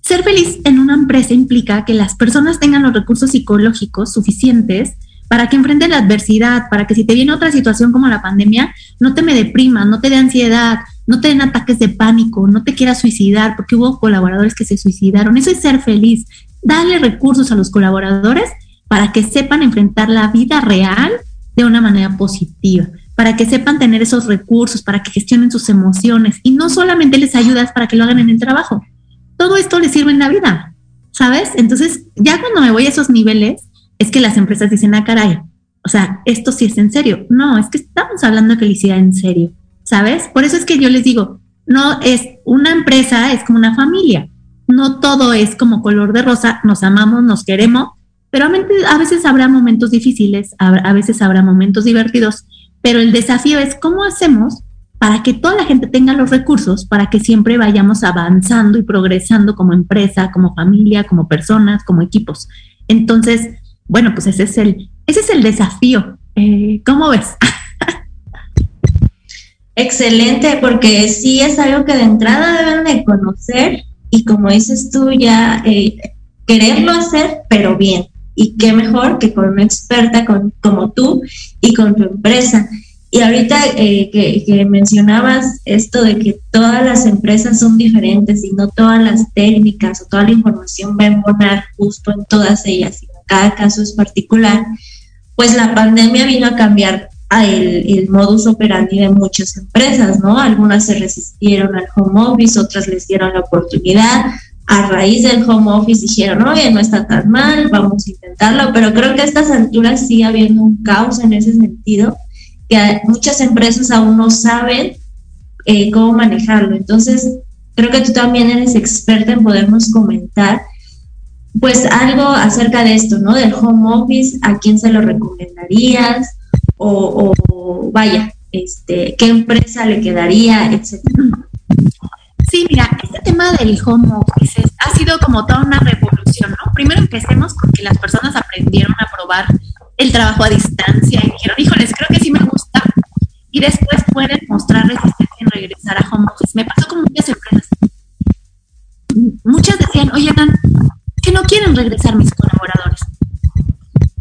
Ser feliz en una empresa implica que las personas tengan los recursos psicológicos suficientes para que enfrenten la adversidad, para que si te viene otra situación como la pandemia, no te me deprima, no te dé ansiedad, no te den ataques de pánico, no te quieras suicidar, porque hubo colaboradores que se suicidaron. Eso es ser feliz. Darle recursos a los colaboradores para que sepan enfrentar la vida real de una manera positiva, para que sepan tener esos recursos, para que gestionen sus emociones. Y no solamente les ayudas para que lo hagan en el trabajo. Todo esto les sirve en la vida, ¿sabes? Entonces, ya cuando me voy a esos niveles, es que las empresas dicen, ah, caray, o sea, esto sí es en serio. No, es que estamos hablando de felicidad en serio, ¿sabes? Por eso es que yo les digo, no es una empresa, es como una familia. No todo es como color de rosa, nos amamos, nos queremos, pero a veces habrá momentos difíciles, a veces habrá momentos divertidos, pero el desafío es cómo hacemos para que toda la gente tenga los recursos, para que siempre vayamos avanzando y progresando como empresa, como familia, como personas, como equipos. Entonces, bueno, pues ese es el, ese es el desafío. Eh, ¿Cómo ves? Excelente, porque sí es algo que de entrada deben de conocer y como dices tú ya, eh, quererlo hacer, pero bien. Y qué mejor que con una experta con, como tú y con tu empresa. Y ahorita eh, que, que mencionabas esto de que todas las empresas son diferentes y no todas las técnicas o toda la información va a embonar justo en todas ellas, sino cada caso es particular, pues la pandemia vino a cambiar el, el modus operandi de muchas empresas, ¿no? Algunas se resistieron al home office, otras les dieron la oportunidad. A raíz del home office dijeron, oye, no está tan mal, vamos a intentarlo, pero creo que a estas alturas sigue habiendo un caos en ese sentido, que muchas empresas aún no saben eh, cómo manejarlo. Entonces, creo que tú también eres experta en podernos comentar, pues, algo acerca de esto, ¿no? Del home office, ¿a quién se lo recomendarías? O, o vaya, este, ¿qué empresa le quedaría, etcétera? Sí, mira, este tema del home office es, ha sido como toda una revolución, ¿no? Primero empecemos con que las personas aprendieron a probar el trabajo a distancia y dijeron, híjoles, creo que sí me gusta. Y después pueden mostrar resistencia en regresar a home office. Me pasó con muchas empresas. Muchas decían, oye, Dan, que no quieren regresar mis colaboradores.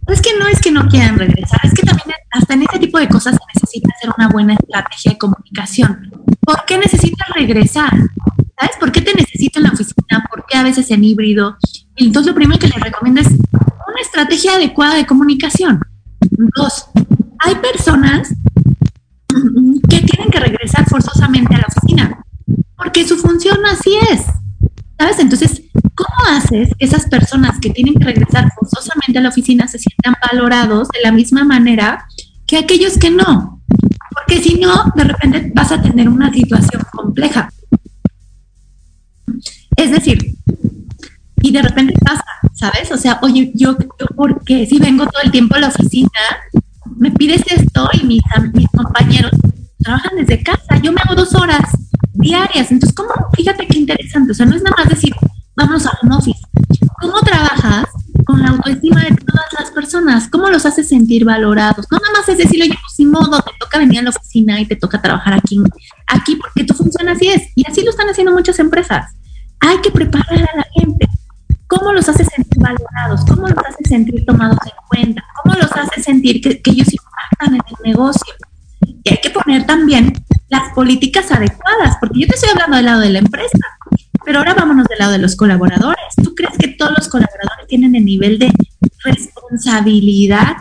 Pero es que no es que no quieran regresar, es que también hasta en este tipo de cosas se necesita hacer una buena estrategia de comunicación. ¿Por qué necesitas regresar? ¿Sabes? ¿Por qué te necesito en la oficina? ¿Por qué a veces en híbrido? Entonces, lo primero que les recomiendo es una estrategia adecuada de comunicación. Dos, hay personas que tienen que regresar forzosamente a la oficina porque su función así es, ¿sabes? Entonces, ¿cómo haces que esas personas que tienen que regresar forzosamente a la oficina se sientan valorados de la misma manera que aquellos que no? Porque si no, de repente vas a tener una situación compleja. Es decir, y de repente pasa, ¿sabes? O sea, oye, yo, yo porque si vengo todo el tiempo a la oficina, me pides esto y mis, mis compañeros trabajan desde casa, yo me hago dos horas, diarias. Entonces, ¿cómo? Fíjate qué interesante. O sea, no es nada más decir, vámonos a home office. ¿Cómo trabajas con la autoestima de todas las personas? ¿Cómo los haces sentir valorados? No nada más es decir, oye, pues sin modo, te toca venir a la oficina y te toca trabajar aquí, aquí porque tu función así es. Y así lo están haciendo muchas empresas. Hay que preparar a la gente. ¿Cómo los haces sentir valorados? ¿Cómo los haces sentir tomados en cuenta? ¿Cómo los haces sentir que, que ellos impactan en el negocio? Y hay que poner también las políticas adecuadas, porque yo te estoy hablando del lado de la empresa, pero ahora vámonos del lado de los colaboradores. ¿Tú crees que todos los colaboradores tienen el nivel de responsabilidad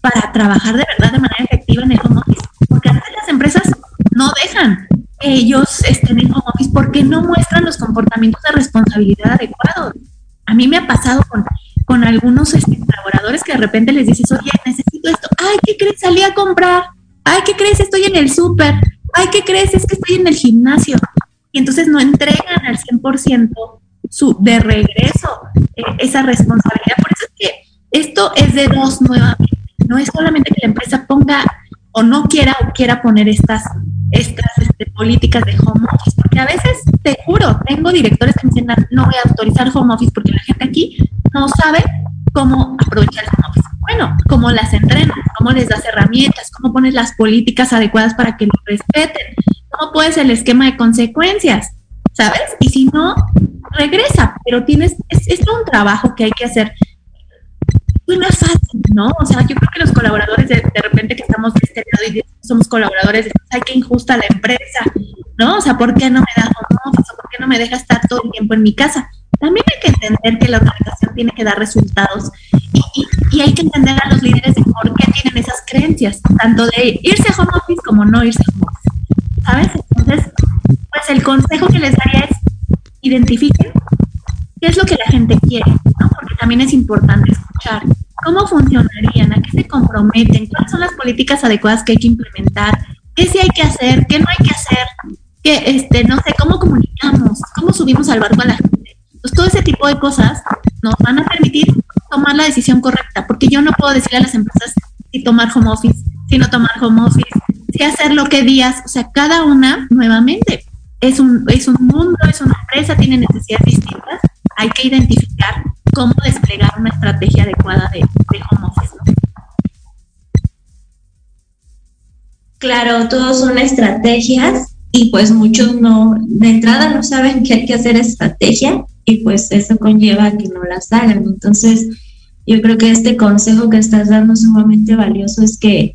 para trabajar de verdad de manera efectiva en el home office? Porque a veces las empresas no dejan que ellos estén en home office porque no muestran los comportamientos de responsabilidad adecuados. A mí me ha pasado con, con algunos este, colaboradores que de repente les dices, oye, necesito esto. Ay, ¿qué crees? Salí a comprar. Ay, ¿qué crees? Estoy en el súper. Ay, ¿qué crees? Es que estoy en el gimnasio. Y entonces no entregan al cien por ciento su, de regreso eh, esa responsabilidad. Por eso es que esto es de dos nuevamente. No es solamente que la empresa ponga o no quiera o quiera poner estas, estas este, políticas de home office. Porque a veces, te juro, tengo directores que me dicen, no voy a autorizar home office porque la gente aquí no sabe cómo aprovechar el home office. Bueno, cómo las entrenas, cómo les das herramientas, cómo pones las políticas adecuadas para que lo respeten. ¿Cómo puedes el esquema de consecuencias? ¿Sabes? Y si no, regresa, pero tienes, es, es un trabajo que hay que hacer. Y no es fácil, ¿no? O sea, yo creo que los colaboradores de, de repente que estamos de este lado y somos colaboradores, ay, qué injusta la empresa, ¿no? O sea, ¿por qué no me da home office? ¿Por qué no me deja estar todo el tiempo en mi casa? También hay que entender que la organización tiene que dar resultados y, y, y hay que entender a los líderes de por qué tienen esas creencias, tanto de irse a home office como no irse a home office. ¿Sabes? Entonces, pues el consejo que les daría es identifiquen qué es lo que la gente quiere, ¿no? Porque también es importante escuchar cómo funcionarían, a qué se comprometen, cuáles son las políticas adecuadas que hay que implementar, qué sí hay que hacer, qué no hay que hacer, que este, no sé, cómo comunicamos, cómo subimos al barco a la gente. Entonces, todo ese tipo de cosas nos van a permitir tomar la decisión correcta, porque yo no puedo decirle a las empresas si tomar home office, si no tomar home office, qué hacer, lo que días, o sea, cada una nuevamente es un es un mundo, es una empresa, tiene necesidades distintas, hay que identificar cómo desplegar una estrategia adecuada de, de home office, ¿no? Claro, todos son estrategias y pues muchos no, de entrada no saben que hay que hacer estrategia y pues eso conlleva que no las hagan. Entonces, yo creo que este consejo que estás dando es sumamente valioso, es que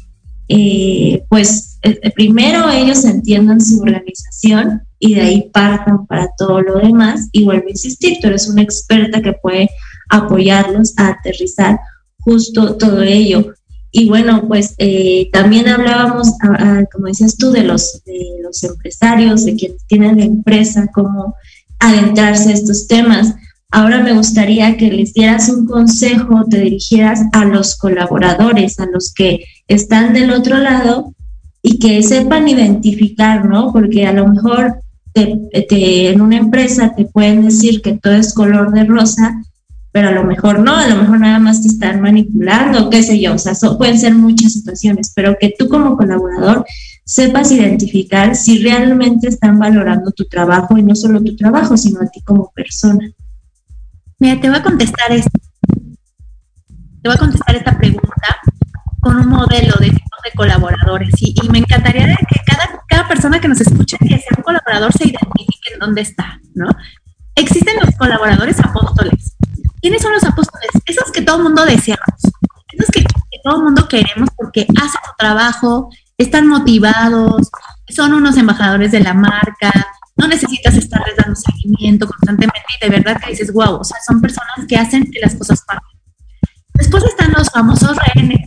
Eh, pues eh, primero ellos entiendan su organización y de ahí partan para todo lo demás. Y vuelvo a insistir, tú eres una experta que puede apoyarlos a aterrizar justo todo ello. Y bueno, pues eh, también hablábamos, a, a, como decías tú, de los, de los empresarios, de quienes tienen la empresa, cómo adentrarse a estos temas. Ahora me gustaría que les dieras un consejo, te dirigieras a los colaboradores, a los que están del otro lado y que sepan identificar, ¿no? Porque a lo mejor te, te, en una empresa te pueden decir que todo es color de rosa, pero a lo mejor no, a lo mejor nada más te están manipulando, qué sé yo, o sea, so, pueden ser muchas situaciones, pero que tú como colaborador sepas identificar si realmente están valorando tu trabajo y no solo tu trabajo, sino a ti como persona. Mira, te voy a contestar esto. Te voy a contestar esta pregunta con un modelo de tipos de colaboradores. Y, y me encantaría que cada, cada persona que nos escuche, que sea un colaborador, se identifique en dónde está, ¿no? Existen los colaboradores apóstoles. ¿Quiénes son los apóstoles? Esos que todo el mundo deseamos. Esos que, que todo el mundo queremos porque hacen su trabajo, están motivados, son unos embajadores de la marca. No necesitas estarles dando seguimiento constantemente y de verdad que dices, wow, o sea, son personas que hacen que las cosas pasen. Después están los famosos rehenes.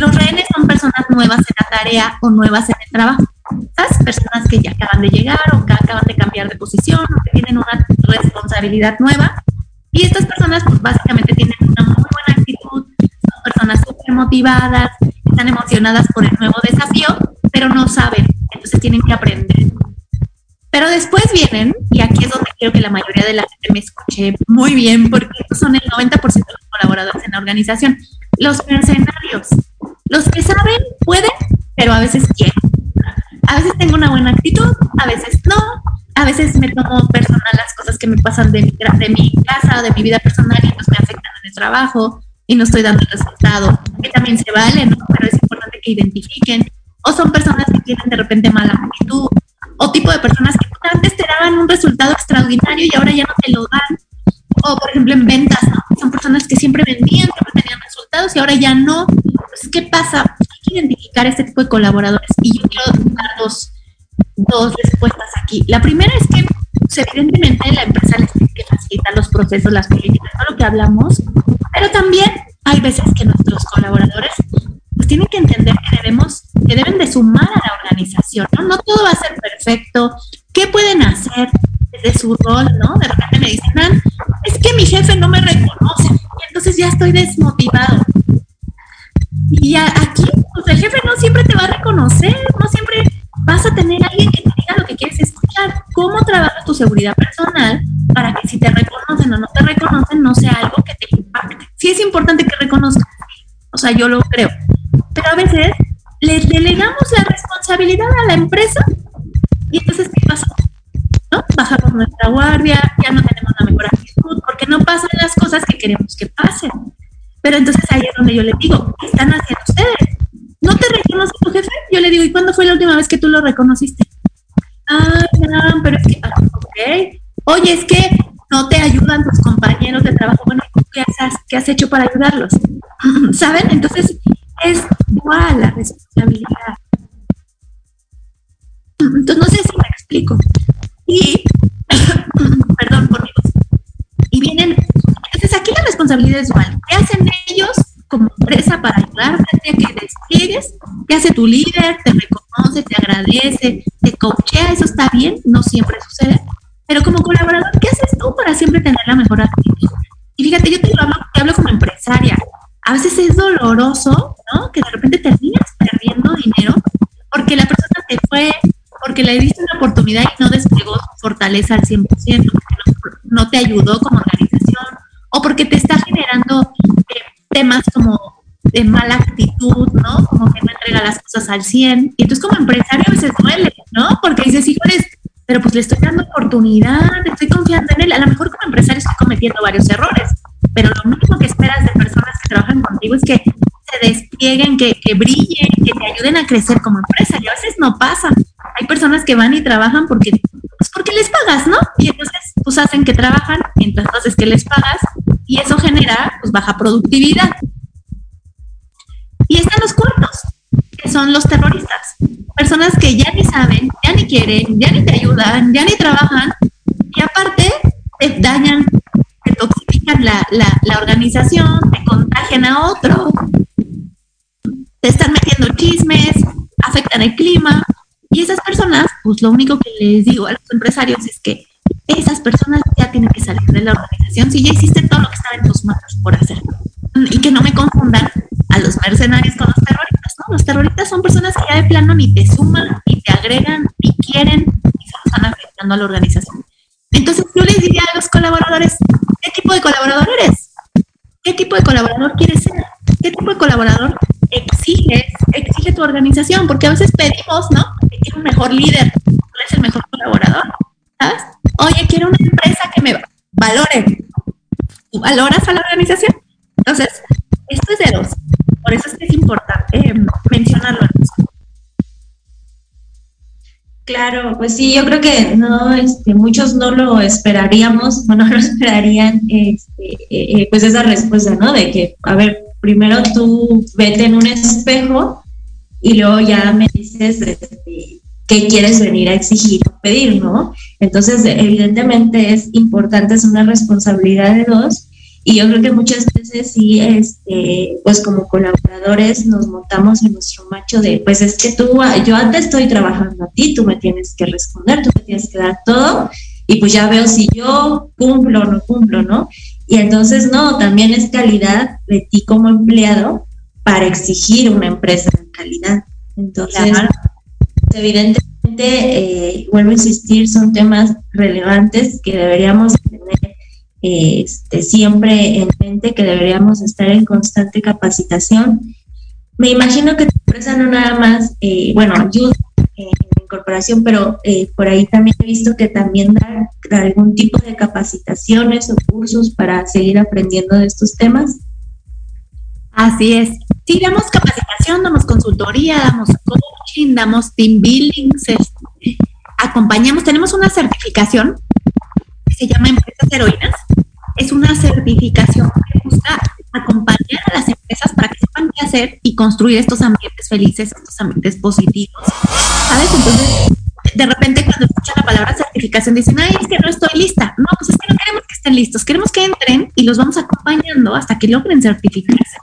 Los rehenes son personas nuevas en la tarea o nuevas en el trabajo. Estas personas que ya acaban de llegar o que acaban de cambiar de posición o que tienen una responsabilidad nueva. Y estas personas, pues básicamente tienen una muy buena actitud, son personas súper motivadas, están emocionadas por el nuevo desafío, pero no saben, entonces tienen que aprender. Pero después vienen, y aquí es donde quiero que la mayoría de la gente me escuche muy bien, porque estos son el noventa por ciento de los colaboradores en la organización. Los mercenarios, los que saben, pueden, pero a veces quieren. A veces tengo una buena actitud, a veces me tomo personal las cosas que me pasan de, de mi casa o de mi vida personal y pues me afectan en el trabajo y no estoy dando el resultado, que también se vale, ¿no? Pero es importante que identifiquen. O son personas que tienen de repente mala actitud, o tipo de personas que antes te daban un resultado extraordinario y ahora ya no te lo dan. O, por ejemplo, en ventas, ¿no? Son personas que siempre vendían, siempre tenían resultados y ahora ya no. Entonces, ¿qué pasa? Hay que identificar este tipo de colaboradores. Y yo quiero dar dos, dos respuestas aquí. La primera es que, pues, evidentemente, la empresa les tiene que facilitar los procesos, las políticas, todo lo que hablamos, pero también hay veces que nuestros colaboradores pues tienen que entender que debemos, que deben de sumar a la organización, ¿no? No todo va a ser perfecto. ¿Qué pueden hacer desde su rol, no? De repente me dicen, Nan, es que mi jefe no me reconoce, y entonces ya estoy desmotivado. Y a, aquí, pues el jefe no siempre te va a reconocer, no siempre vas a tener a alguien que te diga lo que quieres escuchar. ¿Cómo trabajas tu seguridad personal para que si te reconocen o no te reconocen, no sea algo que te impacte? Sí es importante que reconozcan, o sea, yo lo creo. Pero a veces les delegamos la responsabilidad a la empresa y entonces, ¿qué pasa? ¿No? Bajamos nuestra guardia, ya no tenemos la mejor actitud porque no pasan las cosas que queremos que pasen. Pero entonces ahí es donde yo les digo, ¿qué están haciendo ustedes? ¿No te reconoce tu jefe? Yo le digo, ¿y cuándo fue la última vez que tú lo reconociste? Ah, no, pero es que, ok. Oye, es que no te ayudan tus compañeros de trabajo. Bueno, ¿qué has, qué has hecho para ayudarlos? ¿Saben? Entonces, es igual la responsabilidad. Entonces, no sé si me explico. Y, perdón por mi voz. Y vienen, entonces aquí la responsabilidad es igual. ¿Qué hacen ellos como empresa para ayudarte a que despliegues? ¿Qué hace tu líder? Te reconoce, te agradece, te coachea, eso está bien, no siempre sucede. Pero como colaborador, ¿qué haces tú para siempre tener la mejor actitud? Y fíjate, yo te hablo, te hablo como empresaria. A veces es doloroso, ¿no? Que de repente terminas perdiendo dinero porque la persona te fue, porque le diste una oportunidad y no desplegó su fortaleza al cien por ciento, porque no, no te ayudó como organización, o porque te está generando eh, temas como de mala actitud, ¿no? Como que no entrega las cosas al cien por ciento. Y entonces como empresario a veces duele, ¿no? Porque dices, híjoles, pero pues le estoy dando oportunidad, estoy confiando en él. A lo mejor como empresario estoy cometiendo varios errores, pero lo mínimo que esperas de personas que trabajan contigo es que se desplieguen, que, que brillen, que te ayuden a crecer como empresa. Y a veces no pasa. Hay personas que van y trabajan porque, pues porque les pagas, ¿no? Y entonces, pues hacen que trabajan mientras tú haces que les pagas y eso genera, pues, baja productividad. Y están los cuartos, que son los terroristas. Personas que ya ni saben, ya ni quieren, ya ni te ayudan, ya ni trabajan y aparte te dañan, te toxican la, la, la organización, te contagian a otro, te están metiendo chismes, afectan el clima. Y esas personas, pues lo único que les digo a los empresarios es que esas personas ya tienen que salir de la organización si ya hiciste todo lo que estaba en tus manos por hacer. Y que no me confundan a los mercenarios con los terroristas, ¿no? Los terroristas son personas que ya de plano ni te suman, ni te agregan, ni quieren, y solo están afectando a la organización. Entonces yo les diría a los colaboradores, ¿qué tipo de colaborador eres? ¿Qué tipo de colaborador quieres ser? ¿Qué tipo de colaborador exiges, exige tu organización? Porque a veces pedimos, ¿no? Quiero un mejor líder, tú eres el mejor colaborador, ¿sabes? Oye, quiero una empresa que me valore. ¿Tú valoras a la organización? Entonces, esto es de dos. Por eso es que es importante eh, mencionarlo. Claro, pues sí, yo creo que no, este, muchos no lo esperaríamos, o no lo esperarían, este, eh, pues esa respuesta, ¿no? De que, a ver, primero tú vete en un espejo y luego ya me dices este, qué quieres venir a exigir o pedir, ¿no? Entonces, evidentemente es importante, es una responsabilidad de dos, y yo creo que muchas veces sí, este, pues como colaboradores nos montamos en nuestro macho de, pues es que tú, yo antes estoy trabajando a ti, tú me tienes que responder, tú me tienes que dar todo, y pues ya veo si yo cumplo o no cumplo, ¿no? Y entonces, no, también es calidad de ti como empleado para exigir una empresa en calidad. Entonces, claro, evidentemente, eh, vuelvo a insistir, son temas relevantes que deberíamos tener eh, este, siempre en mente, que deberíamos estar en constante capacitación. Me imagino que tu empresa no nada más, eh, bueno, ayuda en corporación, pero eh, por ahí también he visto que también dar algún tipo de capacitaciones o cursos para seguir aprendiendo de estos temas. Así es. Sí, damos capacitación, damos consultoría, damos coaching, damos team buildings, este, acompañamos. Tenemos una certificación que se llama Empresas Heroínas. Es una certificación que busca acompañar a las empresas para que sepan qué hacer y construir estos ambientes felices, estos ambientes positivos, ¿sabes? Entonces, de repente cuando escuchan la palabra certificación dicen, ay, es que no estoy lista. No, pues es que no queremos que estén listos, queremos que entren y los vamos acompañando hasta que logren certificarse.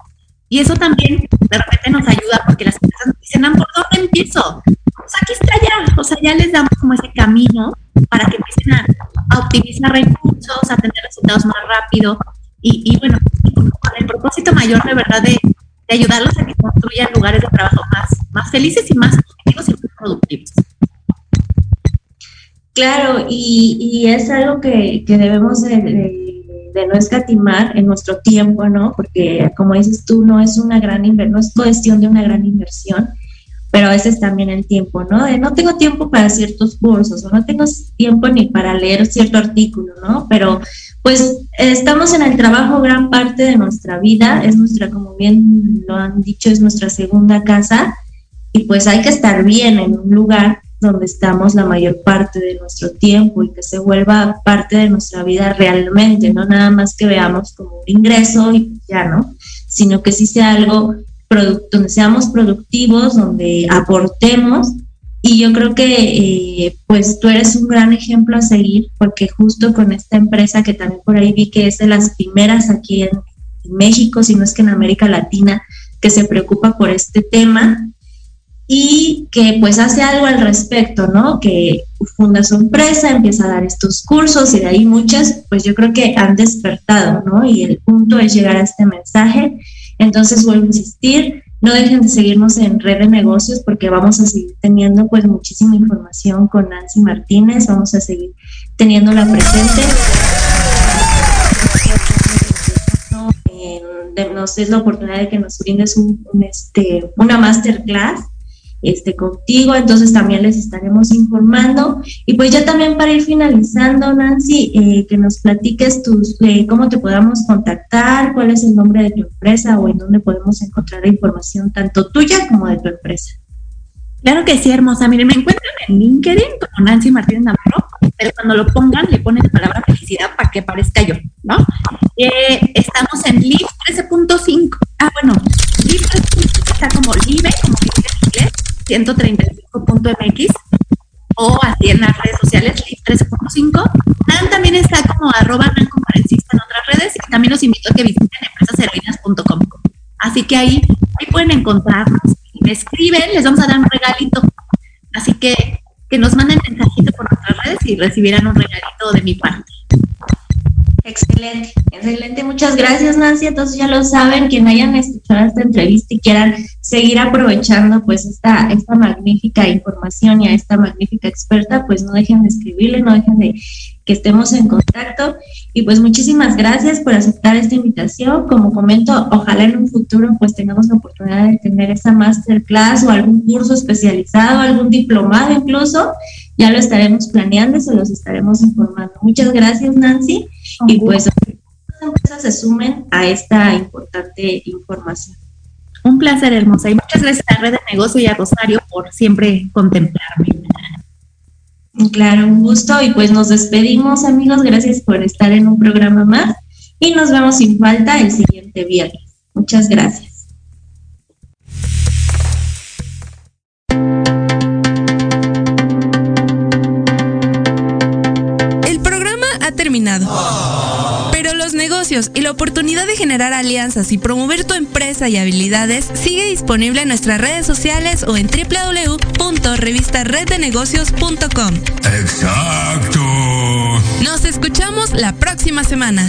Y eso también de repente nos ayuda porque las empresas nos dicen, ¿por dónde empiezo? Pues aquí está ya, o sea, ya les damos como ese camino para que empiecen a, a optimizar recursos, a tener resultados más rápido y, y bueno, con el propósito mayor de verdad de, de ayudarlos a que construyan lugares de trabajo más, más felices y más positivos y más productivos. Claro, y, y es algo que, que debemos de, de, de no escatimar en nuestro tiempo, ¿no? Porque como dices tú, no es una gran inversión, no es cuestión de una gran inversión, pero a veces también el tiempo, ¿no? De no tengo tiempo para ciertos cursos o no tengo tiempo ni para leer cierto artículo, ¿no? Pero pues estamos en el trabajo gran parte de nuestra vida, es nuestra, como bien lo han dicho, es nuestra segunda casa y pues hay que estar bien en un lugar donde estamos la mayor parte de nuestro tiempo y que se vuelva parte de nuestra vida realmente, no nada más que veamos como un ingreso y ya, ¿no? Sino que sí sea algo donde seamos productivos, donde aportemos, y yo creo que eh, pues tú eres un gran ejemplo a seguir, porque justo con esta empresa que también por ahí vi que es de las primeras aquí en México, si no es que en América Latina, que se preocupa por este tema, y que pues hace algo al respecto, ¿no? Que funda su empresa, empieza a dar estos cursos, y de ahí muchas, pues yo creo que han despertado, ¿no? Y el punto es llegar a este mensaje. Entonces vuelvo a insistir, no dejen de seguirnos en Red de Negocios porque vamos a seguir teniendo pues muchísima información con Nancy Martínez, vamos a seguir teniéndola presente. Nos es la oportunidad de que nos brindes un, un, este, una masterclass este, contigo, entonces también les estaremos informando. Y pues ya también para ir finalizando, Nancy, eh, que nos platiques tus eh, cómo te podamos contactar, cuál es el nombre de tu empresa o en dónde podemos encontrar la información tanto tuya como de tu empresa. Claro que sí, hermosa. Miren, me encuentran en LinkedIn como Nancy Martínez Navarro, pero cuando lo pongan le ponen la palabra felicidad para que parezca yo, ¿no? Eh, estamos en Liv trece punto cinco. Ah, bueno, Liv trece punto cinco está como Live, como dice en inglés, ciento treinta y cinco punto m x, o así en las redes sociales, Liv trece punto cinco. Nan también está como arroba Nan Conferencista en otras redes, y también los invito a que visiten empresas heroínas punto com. Así que ahí, ahí pueden encontrarnos. Y me escriben, les vamos a dar un regalito. Así que que nos manden mensajito por nuestras redes y recibirán un regalito de mi parte. Excelente, excelente, muchas gracias, Nancy. Entonces ya lo saben, quien hayan escuchado esta entrevista y quieran seguir aprovechando pues esta, esta magnífica información y a esta magnífica experta, pues no dejen de escribirle, no dejen de que estemos en contacto. Y pues muchísimas gracias por aceptar esta invitación. Como comento, ojalá en un futuro pues tengamos la oportunidad de tener esa masterclass o algún curso especializado, algún diplomado incluso. Ya lo estaremos planeando y se los estaremos informando. Muchas gracias, Nancy. Y pues las empresas se sumen a esta importante información. Un placer, hermosa, y muchas gracias a Red de Negocio y a Rosario por siempre contemplarme. Claro, un gusto, y pues nos despedimos, amigos, gracias por estar en un programa más y nos vemos sin falta el siguiente viernes. Muchas gracias. Pero los negocios y la oportunidad de generar alianzas y promover tu empresa y habilidades sigue disponible en nuestras redes sociales o en doble u doble u doble u punto revista red de negocios punto com. ¡Exacto! Nos escuchamos la próxima semana.